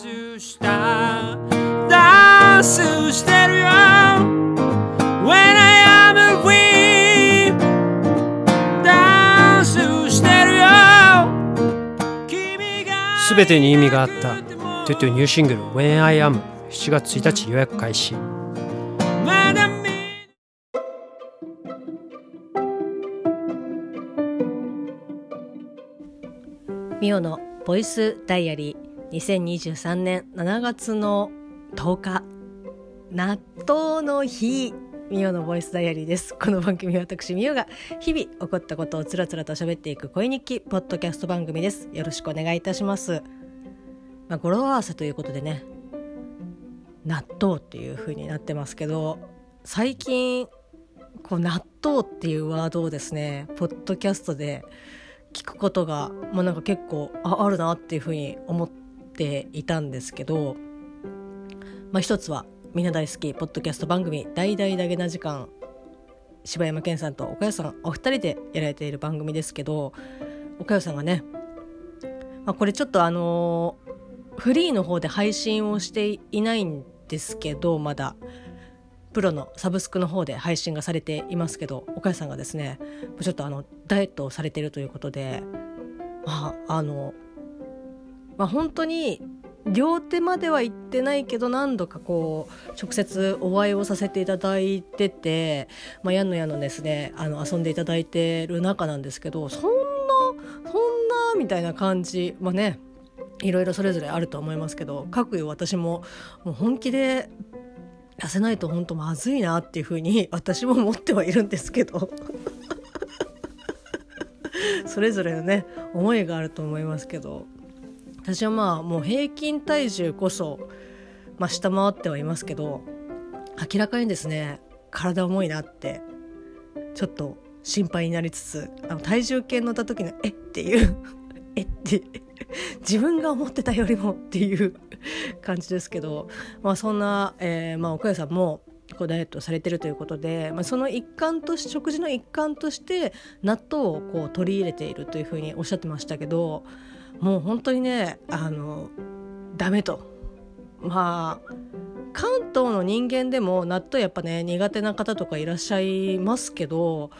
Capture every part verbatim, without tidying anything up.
外したダンスしてるよ When I am a queen ダンスしてるよ全てに意味があったトゥトゥニューシングル When I am しちがつついたち予約開始。ミオのボイスダイアリーにせんにじゅうさんねんしちがつのとおか納豆の日、ミオのボイスダイアリーです。この番組は私ミオが日々起こったことをつらつらと喋っていく恋日記ポッドキャスト番組です。よろしくお願いいたします。まあ、語呂合わせということでね、納豆っていう風になってますけど、最近こう納豆っていうワードをですねポッドキャストで聞くことが、まあ、なんか結構 あ, あるなっていうふうに思っていたんですけど、まあ、一つはみんな大好きポッドキャスト番組大々だげな時間、柴山健さんと岡谷さんお二人でやられている番組ですけど、岡谷さんがね、まあ、これちょっとあのー、フリーの方で配信をしていないんですけど、まだプロのサブスクの方で配信がされていますけど、岡谷さんがですねちょっとあのダイエットをされているということで、まああのまあ、本当に両手までは行ってないけど何度かこう直接お会いをさせていただいてて、まあ、やんのやのですねあの遊んでいただいてる中なんですけど、そんなそんなみたいな感じ、まあね、いろいろそれぞれあると思いますけど、かくよ私も、もう本気で痩せないと本当まずいなっていう風に私も思ってはいるんですけどそれぞれのね思いがあると思いますけど、私はまあもう平均体重こそ、まあ、下回ってはいますけど、明らかにですね体重いなってちょっと心配になりつつ、あの体重計乗った時のえっていうえって自分が思ってたよりもっていう感じですけど、まあ、そんな、えーまあ、岡谷さんもこうダイエットされてるということで、まあ、その一環として食事の一環として納豆をこう取り入れているというふうにおっしゃってましたけど、もう本当にねあのダメと、まあ関東の人間でも納豆やっぱね苦手な方とかいらっしゃいますけど、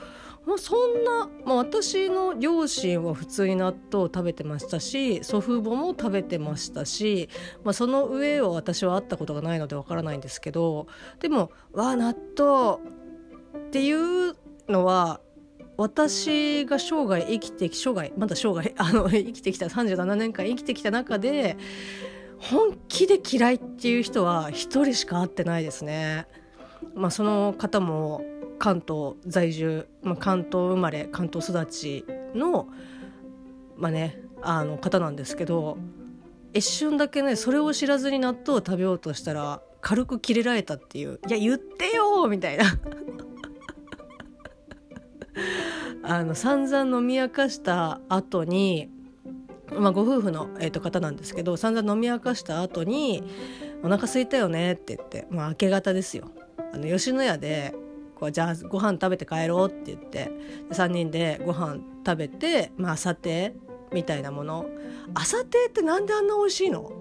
まあ、そんな、まあ、私の両親は普通に納豆を食べてましたし、祖父母も食べてましたし、まあ、その上は私は会ったことがないのでわからないんですけど、でもわあ納豆っていうのは私が生涯生きてき生涯まだ生涯あの生きてきたさんじゅうななねんかん生きてきた中で本気で嫌いっていう人は一人しか会ってないですね。まあ、その方も関東在住、まあ、関東生まれ関東育ちの、まあね、あの方なんですけど、一瞬だけねそれを知らずに納豆を食べようとしたら軽くキレられたっていう、いや言ってよみたいなあの散々飲み明かした後に、まあ、ご夫婦の、えー、と方なんですけど、散々飲み明かした後にお腹空いたよねって言って、まあ、明け方ですよ、あの吉野家でじゃあご飯食べて帰ろうって言ってさんにんでご飯食べて、まあ、朝亭みたいなもの、朝亭ってなんであんな美味しいの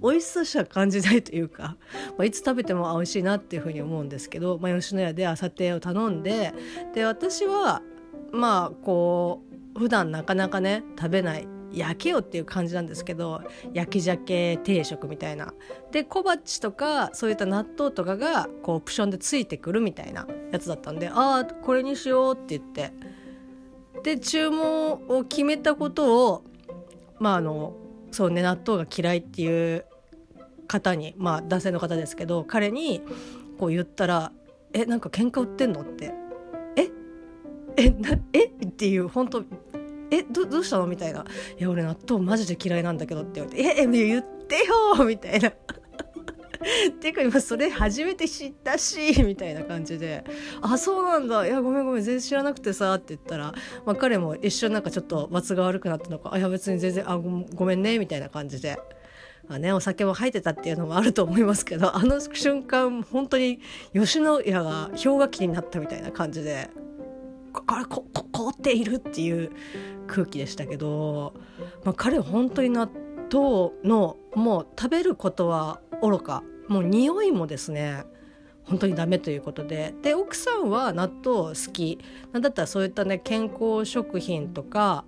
美味しさしか感じないというか、まあ、いつ食べても美味しいなっていうふうに思うんですけど、まあ、吉野家で朝亭を頼んで、で私はまあこう普段なかなかね食べない焼けよっていう感じなんですけど、焼き鮭定食みたいなで小鉢とかそういった納豆とかがこうオプションでついてくるみたいなやつだったんで、ああこれにしようって言ってで注文を決めたことを、まああのそうね納豆が嫌いっていう方に、まあ男性の方ですけど彼にこう言ったら、えなんか喧嘩売ってんのってええなえっていう本当え ど, どうしたのみたいな、いや俺納豆マジで嫌いなんだけどって言われて、ええ言ってよみたいなてか今それ初めて知ったしみたいな感じで、あそうなんだ、いやごめんごめん全然知らなくてさって言ったら、まあ、彼も一瞬なんかちょっと罰が悪くなったのか、あいや別に全然あ ご, ごめんねみたいな感じで、まあね、お酒も入ってたっていうのもあると思いますけど、あの瞬間本当に吉野家が氷河期になったみたいな感じであれこ凍っているっていう空気でしたけど、まあ、彼は本当に納等のもう食べることは愚か、もう匂いもですね本当にダメということで、で奥さんは納豆好きなんだったらそういったね健康食品とか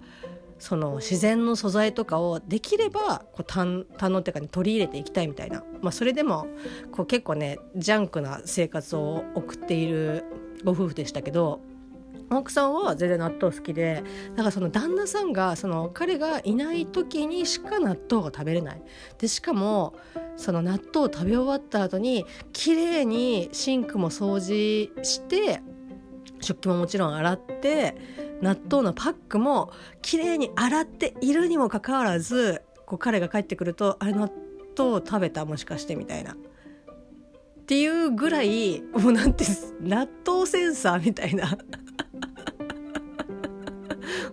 その自然の素材とかをできればこう堪能というか、ね、取り入れていきたいみたいな、まあ、それでもこう結構ねジャンクな生活を送っているご夫婦でしたけど、奥さんは全然納豆好きで、だからその旦那さんがその彼がいない時にしか納豆が食べれないで、しかもその納豆を食べ終わった後に綺麗にシンクも掃除して食器ももちろん洗って納豆のパックも綺麗に洗っているにもかかわらず、こう彼が帰ってくるとあれ納豆食べたもしかしてみたいなっていうぐらい、もうなんて納豆センサーみたいな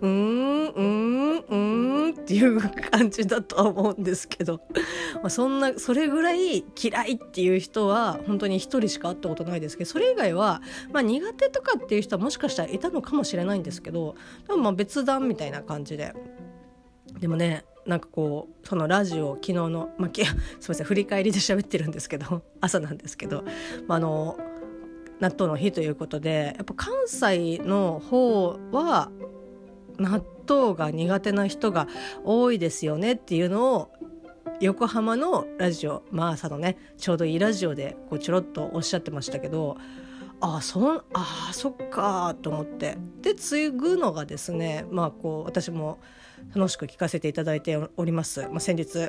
うーんうーんうーんっていう感じだとは思うんですけどまあそんなそれぐらい嫌いっていう人は本当に一人しか会ったことないですけど、それ以外は、まあ、苦手とかっていう人はもしかしたらいたのかもしれないんですけど、でもまあ別段みたいな感じで、でもねなんかこうそのラジオ昨日の、まあ、きすいません振り返りで喋ってるんですけど朝なんですけど、まあ、あの納豆の日ということで、やっぱ関西の方は納豆が苦手な人が多いですよねっていうのを横浜のラジオ、まあ朝のねちょうどいいラジオでこうちょろっとおっしゃってましたけど、ああそんああそっかと思って、で継ぐのがですね、まあこう私も楽しく聞かせていただいております、まあ、先日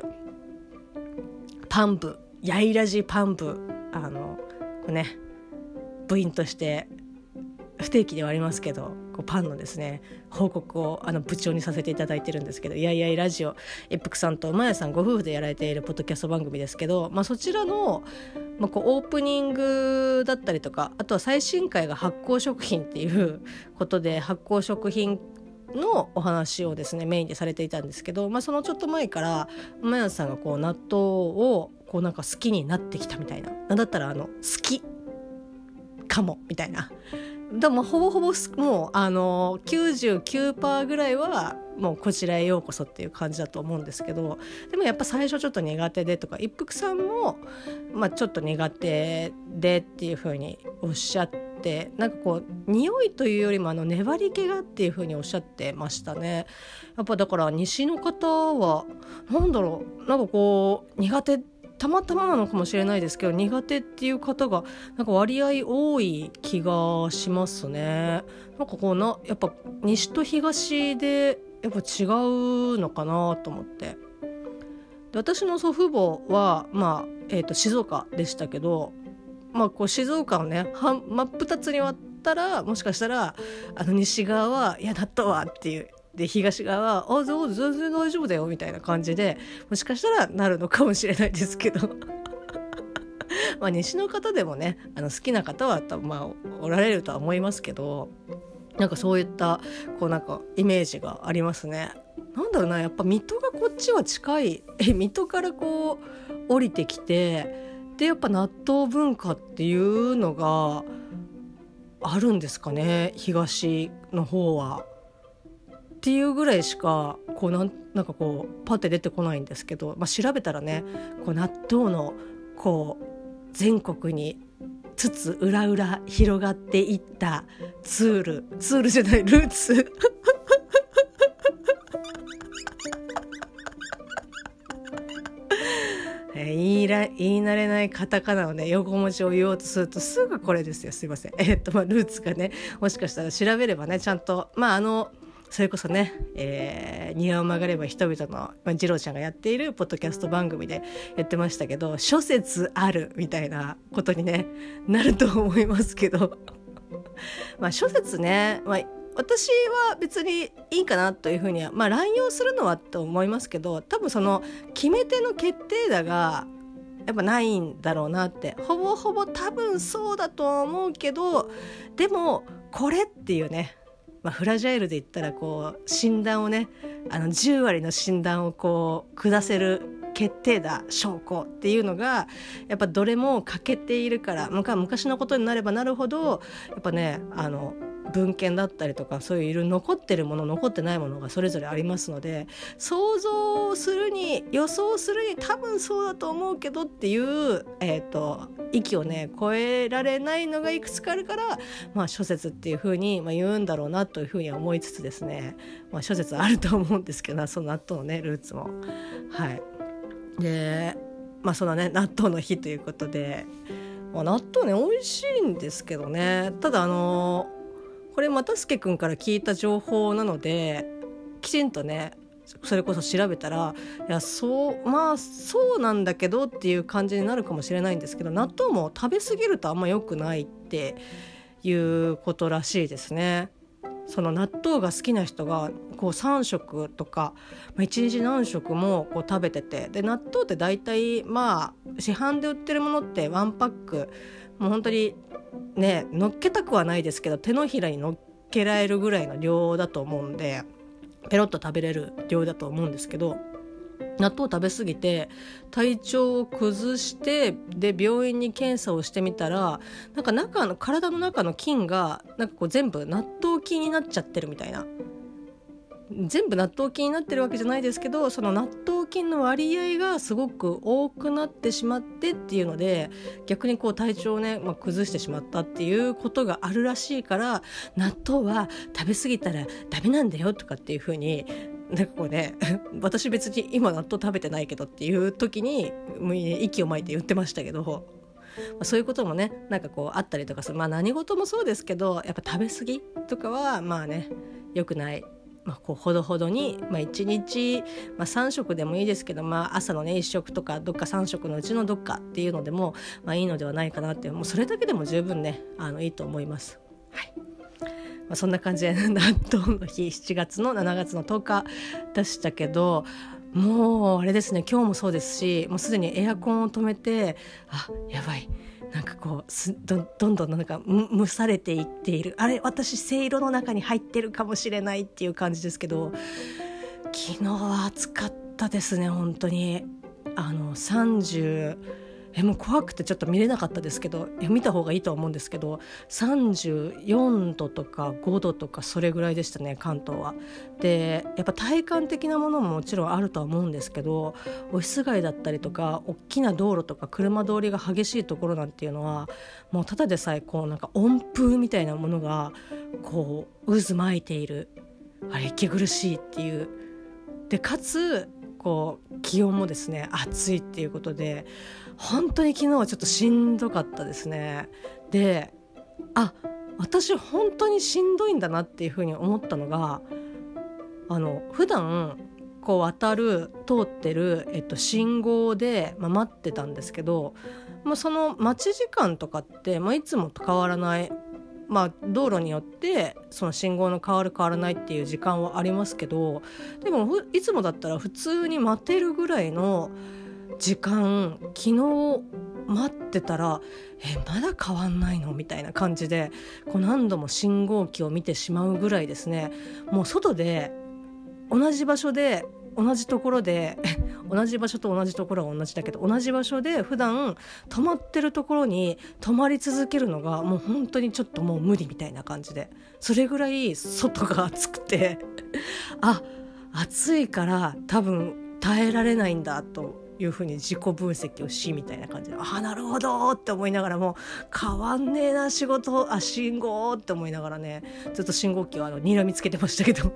パン部やいらじパン部あのこうね部員として不定期ではありますけどこうパンのですね報告をあの部長にさせていただいてるんですけど、いやいやいラジオ一服さんとまやさんご夫婦でやられているポッドキャスト番組ですけど、まあ、そちらの、まあ、こうオープニングだったりとか、あとは最新回が発酵食品っていうことで発酵食品のお話をですねメインでされていたんですけど、まあ、そのちょっと前からまやさんがこう納豆をこうなんか好きになってきたみたいな、なんだったらあの好きかもみたいな、でもほぼほぼもうあの きゅうじゅうきゅうパーセント ぐらいはもうこちらへようこそっていう感じだと思うんですけど、でもやっぱ最初ちょっと苦手でとか、一服さんも、まあ、ちょっと苦手でっていう風におっしゃって、なんかこう匂いというよりもあの粘り気がっていう風におっしゃってましたね。やっぱだから西の方はなんだろう、なんかこう苦手たまたまなのかもしれないですけど、苦手っていう方がなんか割合多い気がしますね。なんかこうなやっぱ西と東でやっぱ違うのかなと思って、で私の祖父母は、まあえー、と静岡でしたけど、まあ、こう静岡をねは真っ二つに割ったらもしかしたらあの西側はいやだったわっていう、で東側はあ全然大丈夫だよみたいな感じでもしかしたらなるのかもしれないですけどまあ西の方でもねあの好きな方は、まあ、おられるとは思いますけど、なんかそういったこうなんかイメージがありますね。なんだろうな、やっぱ水戸がこっちは近い、え水戸からこう降りてきて、でやっぱ納豆文化っていうのがあるんですかね東の方はっていうぐらいしかこう な, なんかこうパッて出てこないんですけど、まあ、調べたらねこう納豆のこう全国につつ裏裏広がっていったツールツールじゃないルーツ言いら言い慣れないカタカナをね横文字を言おうとするとすぐこれですよ、すいません。えー、っとまあルーツがねもしかしたら調べればねちゃんとまああのそれこそね、えー、庭を曲がれば人々の、まあ、二郎ちゃんがやっているポッドキャスト番組でやってましたけど、諸説あるみたいなことに、ね、なると思いますけどまあ諸説ね、まあ、私は別にいいかなというふうには、まあ、乱用するのはと思いますけど、多分その決め手の決定打がやっぱないんだろうなって、ほぼほぼ多分そうだとは思うけど、でもこれっていうね、まあ、フラジャイルで言ったらこう診断をねあのじゅう割の診断をこう下せる決定だ証拠っていうのがやっぱどれも欠けているから、昔のことになればなるほどやっぱねあの文献だったりとか、そういう残ってるもの残ってないものがそれぞれありますので、想像するに予想するに多分そうだと思うけどっていう、えー、と域をね超えられないのがいくつかあるから、まあ、諸説っていうふうに、まあ、言うんだろうなというふうには思いつつですね、まあ、諸説あると思うんですけど、その納豆のねルーツも、はい、で、まあ、そのね納豆の日ということで、まあ、納豆ね美味しいんですけどね、ただあのーこれまたすけくんから聞いた情報なのできちんとねそれこそ調べたら、いやそうまあそうなんだけどっていう感じになるかもしれないんですけど、納豆も食べ過ぎるとあんま良くないっていうことらしいですね。その納豆が好きな人がこうさんしょくとかいちにち何食もこう食べてて、で納豆って大体まあ市販で売ってるものってワンパックもう本当にね、乗っけたくはないですけど手のひらに乗っけられるぐらいの量だと思うんで、ペロッと食べれる量だと思うんですけど、納豆を食べ過ぎて体調を崩して、で病院に検査をしてみたら、なんか中の体の中の菌がなんかこう全部納豆菌になっちゃってるみたいな、全部納豆菌になってるわけじゃないですけど、その納豆菌の割合がすごく多くなってしまってっていうので、逆にこう体調をね、まあ、崩してしまったっていうことがあるらしいから、納豆は食べ過ぎたらダメなんだよとかっていう風になんかこうね私別に今納豆食べてないけどっていう時に息を巻いて言ってましたけど、そういうこともねなんかこうあったりとかする。まあ何事もそうですけど、やっぱ食べ過ぎとかはまあね良くない。まあ、こうほどほどに、まあ、いちにち、まあ、さんしょくでもいいですけど、まあ、朝のねいっしょくとかどっかさんしょくのうちのどっかっていうのでも、まあ、いいのではないかなって、もうそれだけでも十分ねあのいいと思います、はい。まあ、そんな感じで納豆の日しちがつのしちがつのとおかでしたけど、もうあれですね、今日もそうですし、もうすでにエアコンを止めて、あやばい、なんかこうす ど, どんどんなんか蒸されていっている、あれ私せいろの中に入ってるかもしれないっていう感じですけど、昨日は暑かったですね本当に。あのさんじゅうえもう怖くてちょっと見れなかったですけど、いや見た方がいいと思うんですけど、さんじゅうよんどとかごどとかそれぐらいでしたね関東は。でやっぱ体感的なものももちろんあるとは思うんですけど、オフィス街だったりとか大きな道路とか車通りが激しいところなんていうのは、もうただでさえこうなんか温風みたいなものがこう渦巻いている、あれ息苦しいっていう、でかつこう気温もですね暑いっていうことで、本当に昨日はちょっとしんどかったですね。であ私本当にしんどいんだなっていうふうに思ったのが、あの普段こう渡る通ってる、えっと、信号で、まあ、待ってたんですけど、まあ、その待ち時間とかって、まあ、いつもと変わらない、まあ、道路によってその信号の変わる変わらないっていう時間はありますけど、でもいつもだったら普通に待てるぐらいの時間、昨日待ってたらえまだ変わんないのみたいな感じで、こう何度も信号機を見てしまうぐらいですね。もう外で同じ場所で同じところで同じ場所と同じところは同じだけど、同じ場所で普段止まってるところに止まり続けるのがもう本当にちょっともう無理みたいな感じで、それぐらい外が暑くてあ暑いから多分耐えられないんだというふうに自己分析をしみたいな感じで、あなるほどって思いながら、もう変わんねえな仕事あ信号って思いながらね、ずっと信号機をあの睨みつけてましたけど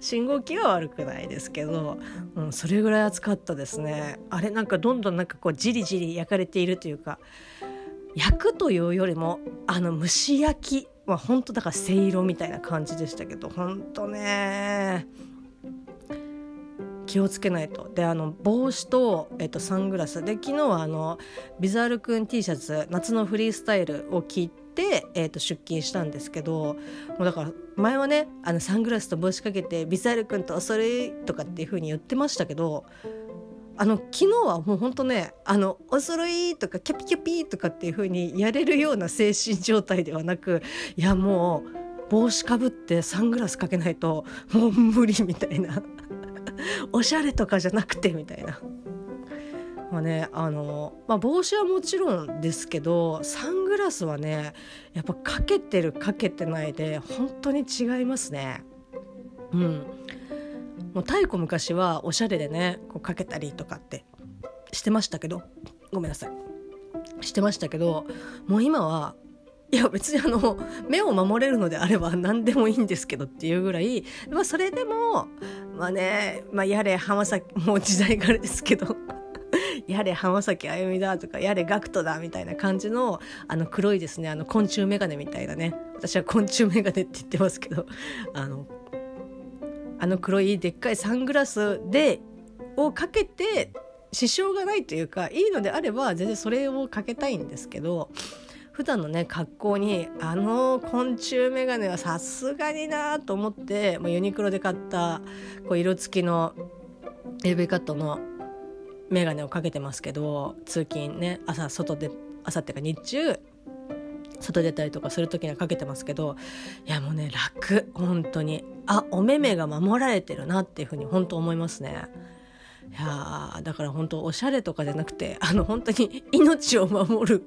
信号機は悪くないですけど、うん、それぐらい暑かったですね。あれなんかどんどんなんかこうじりじり焼かれているというか、焼くというよりもあの蒸し焼き、まあ、本当だからせいろみたいな感じでしたけど、本当ね気をつけないと。であの帽子と、えっと、サングラスで、昨日はあのビザールくん T シャツ夏のフリースタイルを着て、えっと、出勤したんですけど、もうだから前はねあのサングラスと帽子かけてビザールくんとおそろいとかっていう風に言ってましたけど、あの昨日はもうほんとねあのおそろいとかキャピキャピとかっていう風にやれるような精神状態ではなく、いやもう帽子かぶってサングラスかけないともう無理みたいなおしゃれとかじゃなくてみたいな、まあね、あの、まあ、帽子はもちろんですけどサングラスはねやっぱかけてるかけてないで本当に違いますね。うん、もう太古昔はおしゃれでねこうかけたりとかってしてましたけどごめんなさいしてましたけどもう今はいや別にあの目を守れるのであれば何でもいいんですけどっていうぐらい、まあ、それでもまあね、まあ、やれ浜崎もう時代からですけどやれ浜崎あゆみだとかやれガクトだみたいな感じのあの黒いですねあの昆虫メガネみたいなね私は昆虫メガネって言ってますけどあのあの黒いでっかいサングラスでをかけて支障がないというかいいのであれば全然それをかけたいんですけど普段のね格好にあの昆虫メガネはさすがになと思って、まあ、ユニクロで買ったこう色付きの エーブイ カットのメガネをかけてますけど通勤ね朝外で朝っていうか日中外出たりとかする時にはかけてますけどいやもうね楽本当にあお目目が守られてるなっていうふうに本当思いますね。いやだから本当おしゃれとかじゃなくてあの本当に命を守る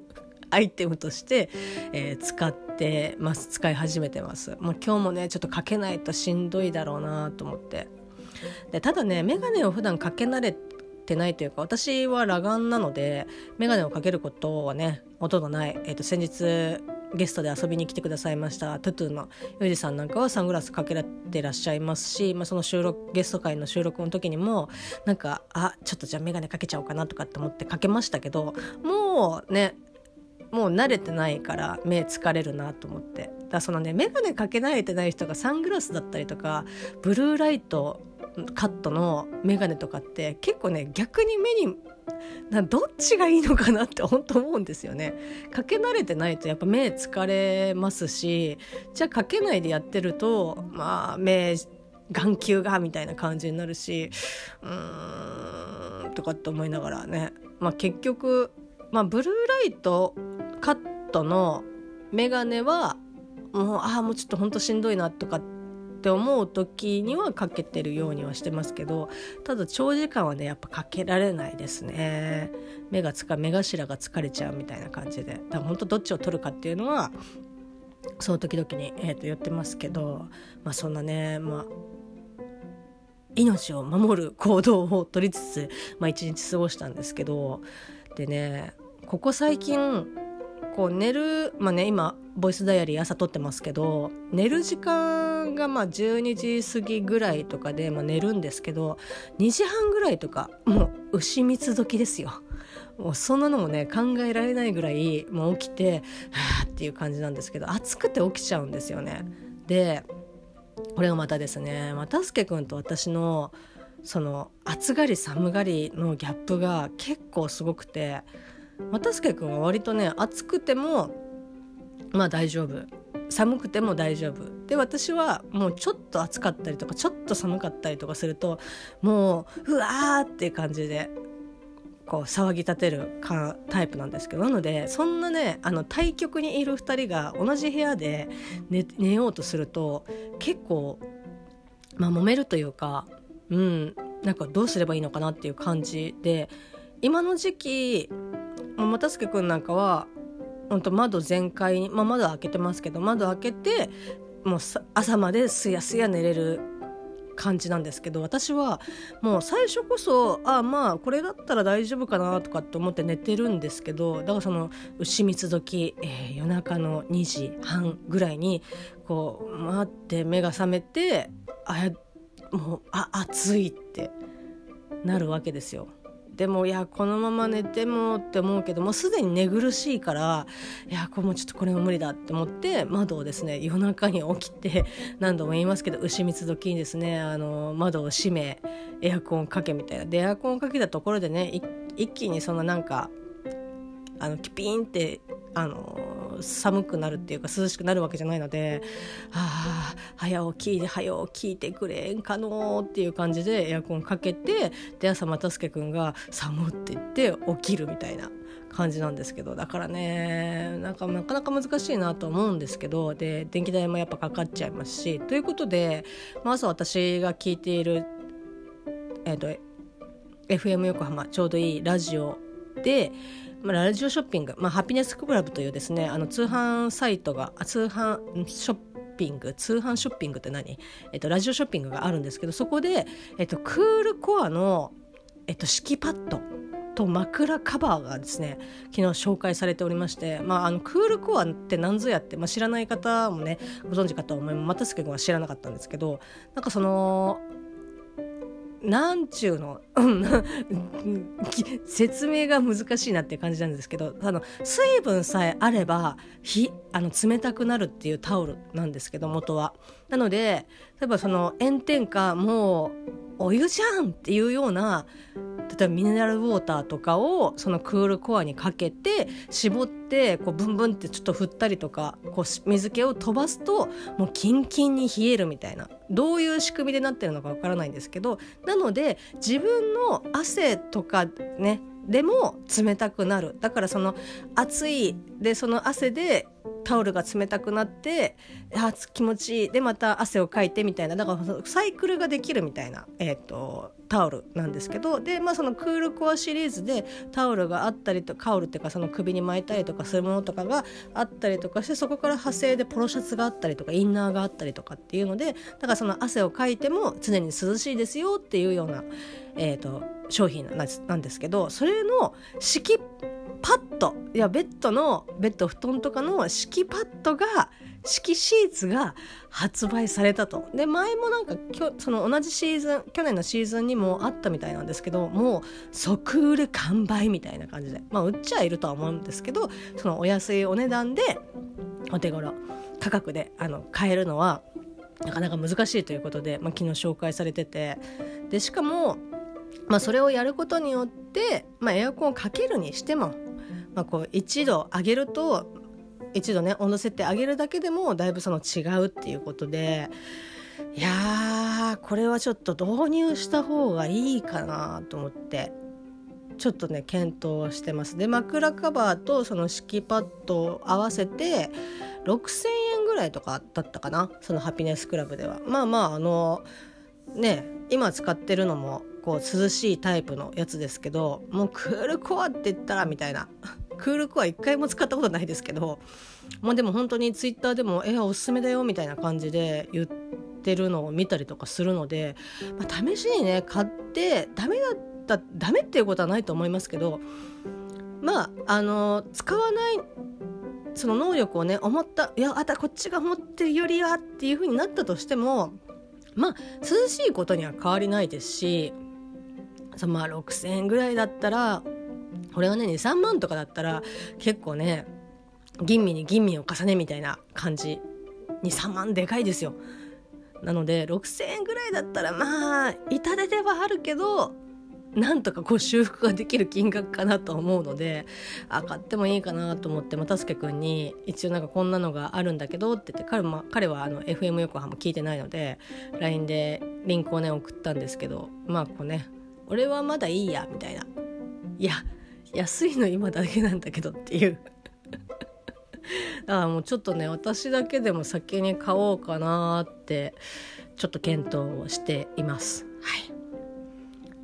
アイテムとして、えー、使ってます使い始めてます。もう今日もねちょっとかけないとしんどいだろうなと思ってでただねメガネを普段かけ慣れてないというか私は裸眼なのでメガネをかけることはね音のない、えー、と先日ゲストで遊びに来てくださいましたトゥトゥのユージさんなんかはサングラスかけてらっしゃいますし、まあ、その収録ゲスト会の収録の時にもなんかあちょっとじゃあメガネかけちゃおうかなとかって思ってかけましたけどもうねもう慣れてないから目疲れるなと思ってだからそのねメガネかけ慣れてない人がサングラスだったりとかブルーライトカットのメガネとかって結構ね逆に目になどっちがいいのかなって本当思うんですよね。かけ慣れてないとやっぱ目疲れますしじゃあかけないでやってるとまあ目眼球がみたいな感じになるしうーんとかって思いながらね、まあ、結局、まあ、ブルーライトカットのメガネはもうああもうちょっと本当しんどいなとかってって思う時にはかけてるようにはしてますけどただ長時間はねやっぱかけられないですね。目がつか目頭が疲れちゃうみたいな感じでだから本当どっちを取るかっていうのはその時々に、えー、と言ってますけど、まあ、そんなね、まあ、命を守る行動を取りつつ、まあ、一日過ごしたんですけどでねここ最近こう寝るまあね今ボイスダイアリー朝撮ってますけど寝る時間がまあじゅうにじ過ぎぐらいとかで、まあ、寝るんですけどにじはんぐらいとかもう牛蜜時ですよ。もうそんなのもね考えられないぐらいもう起きてはぁっていう感じなんですけど暑くて起きちゃうんですよね。でこれがまたですねまたすけくんと私のその暑がり寒がりのギャップが結構すごくてまたすけくんは割とね暑くてもまあ大丈夫寒くても大丈夫で私はもうちょっと暑かったりとかちょっと寒かったりとかするともううわーっていう感じでこう騒ぎ立てるかタイプなんですけどなのでそんなねあの対極にいるふたりが同じ部屋で 寝, 寝ようとすると結構、まあ、揉めるというか、うん、なんかどうすればいいのかなっていう感じで今の時期またすけくんなんかはほんと窓全開に、まあ、窓開けてますけど窓開けてもう朝まですやすや寝れる感じなんですけど私はもう最初こそあまあこれだったら大丈夫かなとかって思って寝てるんですけどだからその牛蜜時、えー、夜中のにじはんぐらいにこう待って目が覚めてあもうあ暑いってなるわけですよ。でもいやこのまま寝てもって思うけどもうすでに寝苦しいからいやこれもちょっとこれは無理だって思って窓をですね夜中に起きて何度も言いますけど牛蜜時にですねあの窓を閉めエアコンかけみたいなでエアコンかけたところでね一気にそのなんかあのキピーンってあの寒くなるっていうか涼しくなるわけじゃないのでああ早起きで早起きてくれんかのっていう感じでエアコンかけてで朝またすけくんが寒って言って起きるみたいな感じなんですけどだからねなんかなかなか難しいなと思うんですけどで電気代もやっぱかかっちゃいますしということで、まあ、朝私が聞いているえっとエフエム 横浜ちょうどいいラジオで、まあ、ラジオショッピング、まあ、ハピネスクラブというですね、あの通販サイトが通販ショッピング通販ショッピングって何、えっと、ラジオショッピングがあるんですけど、そこで、えっと、クールコアの、えっと、敷きパッドと枕カバーがですね昨日紹介されておりまして、まあ、あのクールコアって何ぞやって、まあ、知らない方もねご存知かと思います。またすけくんは知らなかったんですけど、なんかそのなんちゅうの説明が難しいなっていう感じなんですけど、あの水分さえあればひあの冷たくなるっていうタオルなんですけど、元はなので例えばその炎天下もうお湯じゃんっていうような、例えばミネラルウォーターとかをそのクールコアにかけて絞ってこうブンブンってちょっと振ったりとか、こう水気を飛ばすともうキンキンに冷えるみたいな、どういう仕組みでなってるのかわからないんですけど、なので自分の汗とかねでも冷たくなる。だからその暑いでその汗でタオルが冷たくなって、あ気持ちいいでまた汗をかいてみたいな、だからサイクルができるみたいな、えー、とタオルなんですけど、で、まあ、そのクールコアシリーズでタオルがあったりとカオルっていうかその首に巻いたりとかするものとかがあったりとかして、そこから派生でポロシャツがあったりとかインナーがあったりとかっていうので、だからその汗をかいても常に涼しいですよっていうような、えー、と商品なんですけど、それの敷きパッド、いやベッドのベッド布団とかの敷きパッドが敷きシーツが発売されたと。で前もなんかその同じシーズン去年のシーズンにもあったみたいなんですけど、もう即売れ完売みたいな感じで、まあ売っちゃいるとは思うんですけど、そのお安いお値段でお手頃価格であの買えるのはなかなか難しいということで、まあ、昨日紹介されてて、でしかも、まあ、それをやることによって、まあ、エアコンをかけるにしてもまあ、こう一度上げると一度ね温度設定上げるだけでもだいぶその違うっていうことで、いやーこれはちょっと導入した方がいいかなと思ってちょっとね検討してます。で枕カバーとその敷きパッドを合わせてろくせんえんぐらいとかだったかな、そのハピネスクラブでは。まあまああのね今使ってるのもこう涼しいタイプのやつですけど、もうクールコアって言ったらみたいなクールコア一回も使ったことないですけど、まあ、でも本当にツイッターでもえおすすめだよみたいな感じで言ってるのを見たりとかするので、まあ、試しにね買ってダメだったダメっていうことはないと思いますけど、まああの使わないその能力をね思ったいやあたこっちが持ってるよりはっていう風になったとしても、まあ涼しいことには変わりないですし、まあ、ろくせんえんぐらいだったらこれがね にさんまんとかだったら結構ね吟味に吟味を重ねみたいな感じ、 にさんまんでかいですよ。なのでろくせんえんぐらいだったらまあ痛手ではあるけどなんとかこう修復ができる金額かなと思うので、あ買ってもいいかなと思って、またすけくんに一応なんかこんなのがあるんだけどって言って、彼も彼はあの エフエム 横浜聞いてないので ライン でリンクをね送ったんですけど、まあこうね俺はまだいいやみたいな、いや安いの今だけなんだけどっていうだからもうちょっとね私だけでも先に買おうかなってちょっと検討をしています。はい、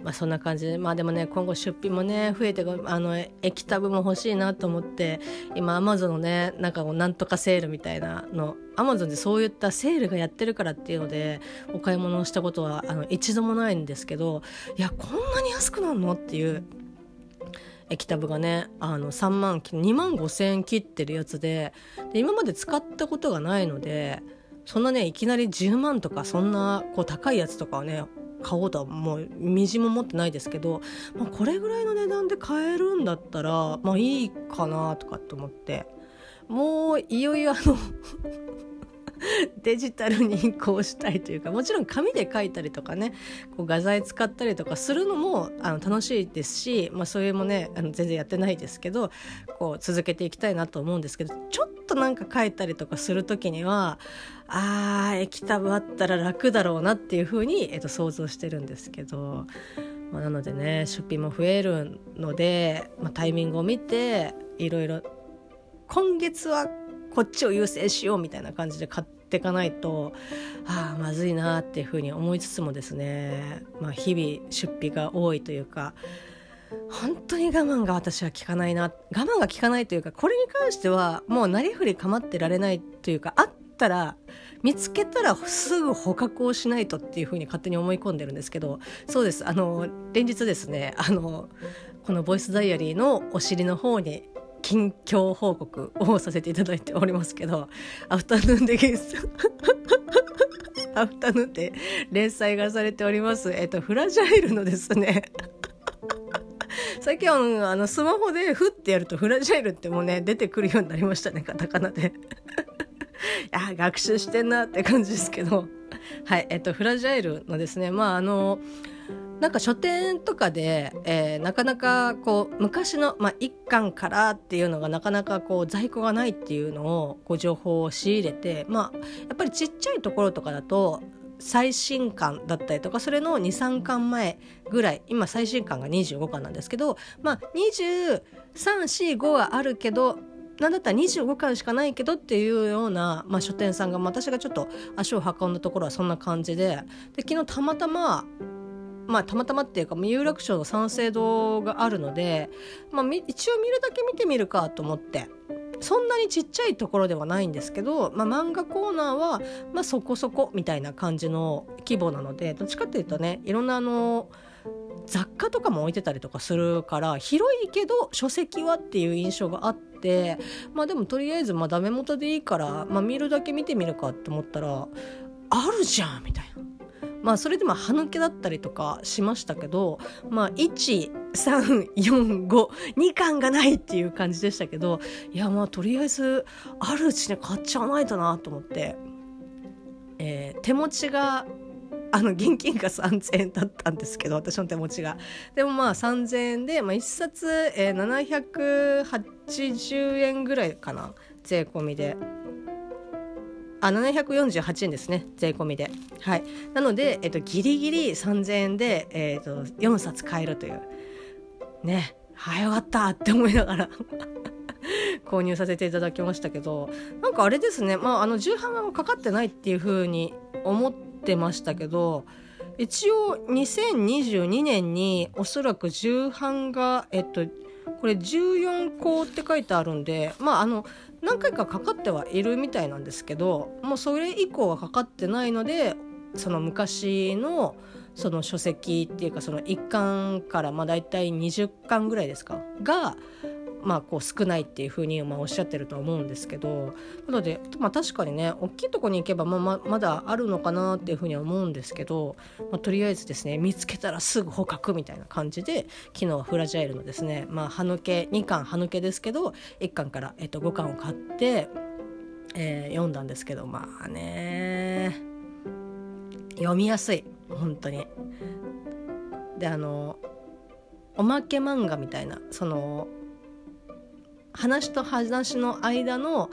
まあ、そんな感じで、まあでもね今後出費もね増えてあの液タブも欲しいなと思って、今アマゾンのねなんかこうなんとかセールみたいなのアマゾンでそういったセールがやってるからっていうのでお買い物をしたことはあの一度もないんですけど、いやこんなに安くなるのっていう液タブがねあのさんまんにまんごせんえん切ってるやつ で, で今まで使ったことがないので、そんなねいきなりじゅうまんとかそんなこう高いやつとかをね買おうとはもうみじも持ってないですけど、まあ、これぐらいの値段で買えるんだったらまあいいかなとかと思って、もういよいよあのデジタルに移行したいというか、もちろん紙で書いたりとかねこう画材使ったりとかするのもあの楽しいですし、まあ、それもねあの全然やってないですけどこう続けていきたいなと思うんですけど、ちょっとなんか書いたりとかする時にはあー液タブあったら楽だろうなっていう風に、えっと、想像してるんですけど、まあ、なのでね出費も増えるので、まあ、タイミングを見ていろいろ今月はこっちを優先しようみたいな感じで買っっていかないと、ああまずいなっていうふうに思いつつもですね、まあ、日々出費が多いというか、本当に我慢が私は効かないな、我慢が効かないというか、これに関してはもうなりふり構ってられないというか、あったら見つけたらすぐ捕獲をしないとっていうふうに勝手に思い込んでるんですけど、そうです、あの連日ですね、あのこのボイスダイアリーのお尻の方に近況報告をさせていただいておりますけど、アフタヌーンでゲストアフタヌーンで連載がされております、えっと、フラジャイルのですね最近はあのスマホでフッてやるとフラジャイルってもうね出てくるようになりましたね、カタカナでいや学習してんなって感じですけど、はい、えっとフラジャイルのですね、まああのなんか書店とかで、えー、なかなかこう昔の、まあ、いっかんからっていうのがなかなかこう在庫がないっていうのをこう情報を仕入れて、まあ、やっぱりちっちゃいところとかだと最新刊だったりとか、それの にさんかんまえぐらい、今最新刊がにじゅうごかんなんですけど、まあ、にじゅうさん、よん、ごはあるけどなんだったらにじゅうごかんしかないけどっていうような、まあ、書店さんが、まあ、私がちょっと足を運んだところはそんな感じで、で昨日たまたままあたまたまっていうか有楽町の三省堂があるので、まあ、一応見るだけ見てみるかと思って、そんなにちっちゃいところではないんですけど、まあ、漫画コーナーはまあそこそこみたいな感じの規模なので、どっちかっていうとね、いろんなあの雑貨とかも置いてたりとかするから広いけど書籍はっていう印象があって、まあでもとりあえずまあダメ元でいいから、まあ、見るだけ見てみるかと思ったらあるじゃんみたいな。まあそれでも歯抜けだったりとかしましたけど、まあいち、さん、よん、ご、にかんがないっていう感じでしたけど、いやまあとりあえずあるうちに買っちゃわないとなと思って、えー、手持ちがあの現金がさんぜんえんだったんですけど、私の手持ちがでもまあさんぜんえんで、まあ、いっさつ、えー、ななひゃくはちじゅうえんぐらいかな、税込みであななひゃくよんじゅうはちえんですね、税込みで、はい、なので、えっと、ギリギリさんぜんえんで、えっと、よんさつ買えるというね、はよかったって思いながら購入させていただきましたけど、なんかあれですね、まあ、あの重版がかかってないっていう風に思ってましたけど、一応にせんにじゅうにねんにおそらく重版が、えっと、これじゅうよんこうって書いてあるんで、まああの何回かかかってはいるみたいなんですけど、もうそれ以降はかかってないので、その昔のその書籍っていうか、そのいっかんからまあ大体にじゅっかんぐらいですかが、まあこう少ないっていうふうにまあおっしゃってるとは思うんですけど、なのでまあ確かにね、大きいとこに行けばまあまだあるのかなっていうふうには思うんですけど、まあ、とりあえずですね、見つけたらすぐ捕獲みたいな感じで、昨日はフラジャイルのですね、まあ歯抜けにかん歯抜けですけど、いっかんからえっとごかんを買って、えー、読んだんですけど、まあね読みやすい本当に。であのおまけ漫画みたいな、その話と話の間の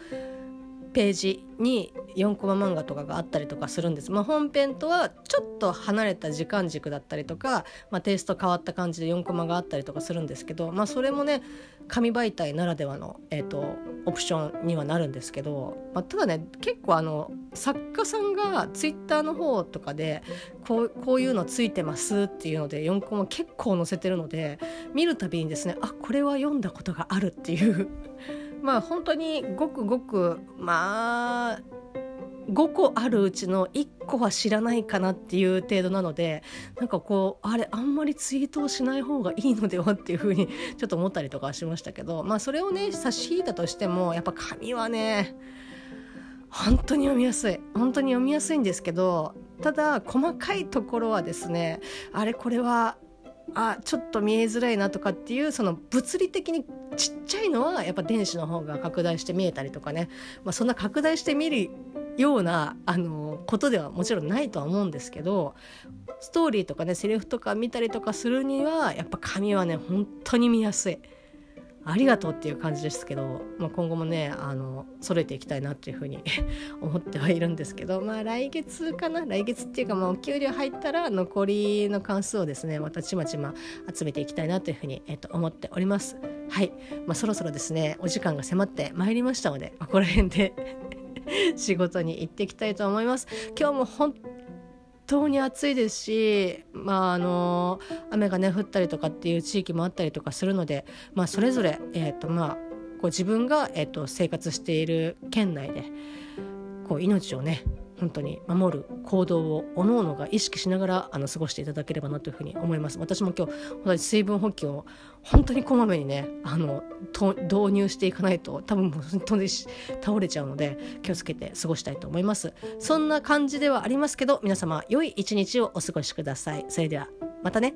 ページによんコマ漫画とかがあったりとかするんです。まあ、本編とはちょっと離れた時間軸だったりとか、まあ、テイスト変わった感じでよんコマがあったりとかするんですけど、まあ、それもね紙媒体ならではの、えーと、オプションにはなるんですけど、まあ、ただね結構あの作家さんがツイッターの方とかでこう、こういうのついてますっていうのでよんコマ結構載せてるので、見るたびにですね、あこれは読んだことがあるっていうまあ本当にごくごくまあごこあるうちのいっこは知らないかなっていう程度なので、なんかこうあれあんまりツイートをしない方がいいのではっていう風にちょっと思ったりとかしましたけど、まあそれをね差し引いたとしてもやっぱ紙はね本当に読みやすい、本当に読みやすいんですけど、ただ細かいところはですね、あれこれはあちょっと見えづらいなとかっていう、その物理的にちっちゃいのはやっぱ電子の方が拡大して見えたりとかね、まあ、そんな拡大して見るようなあのことではもちろんないとは思うんですけど、ストーリーとかねセリフとか見たりとかするにはやっぱ紙はね本当に見やすい、ありがとうっていう感じですけど、まあ、今後もねあの揃えていきたいなっていうふうに思ってはいるんですけど、まあ来月かな、来月っていうか、まあお給料入ったら残りの関数をですねまたちまちま集めていきたいなというふうに、えっと、思っております。はい、まあ、そろそろですねお時間が迫ってまいりましたので、ここら辺で仕事に行っていきたいと思います。今日も本当に暑いですし、まああの雨がね降ったりとかっていう地域もあったりとかするので、まあ、それぞれ、えーとまあ、こう自分が、えーと生活している県内でこう命をね本当に守る行動を各々が意識しながらあの過ごしていただければなというふうに思います。私も今日本当に水分補給を本当にこまめにねあの導入していかないと多分もう本当に倒れちゃうので気をつけて過ごしたいと思います。そんな感じではありますけど皆様良い一日をお過ごしください。それではまたね。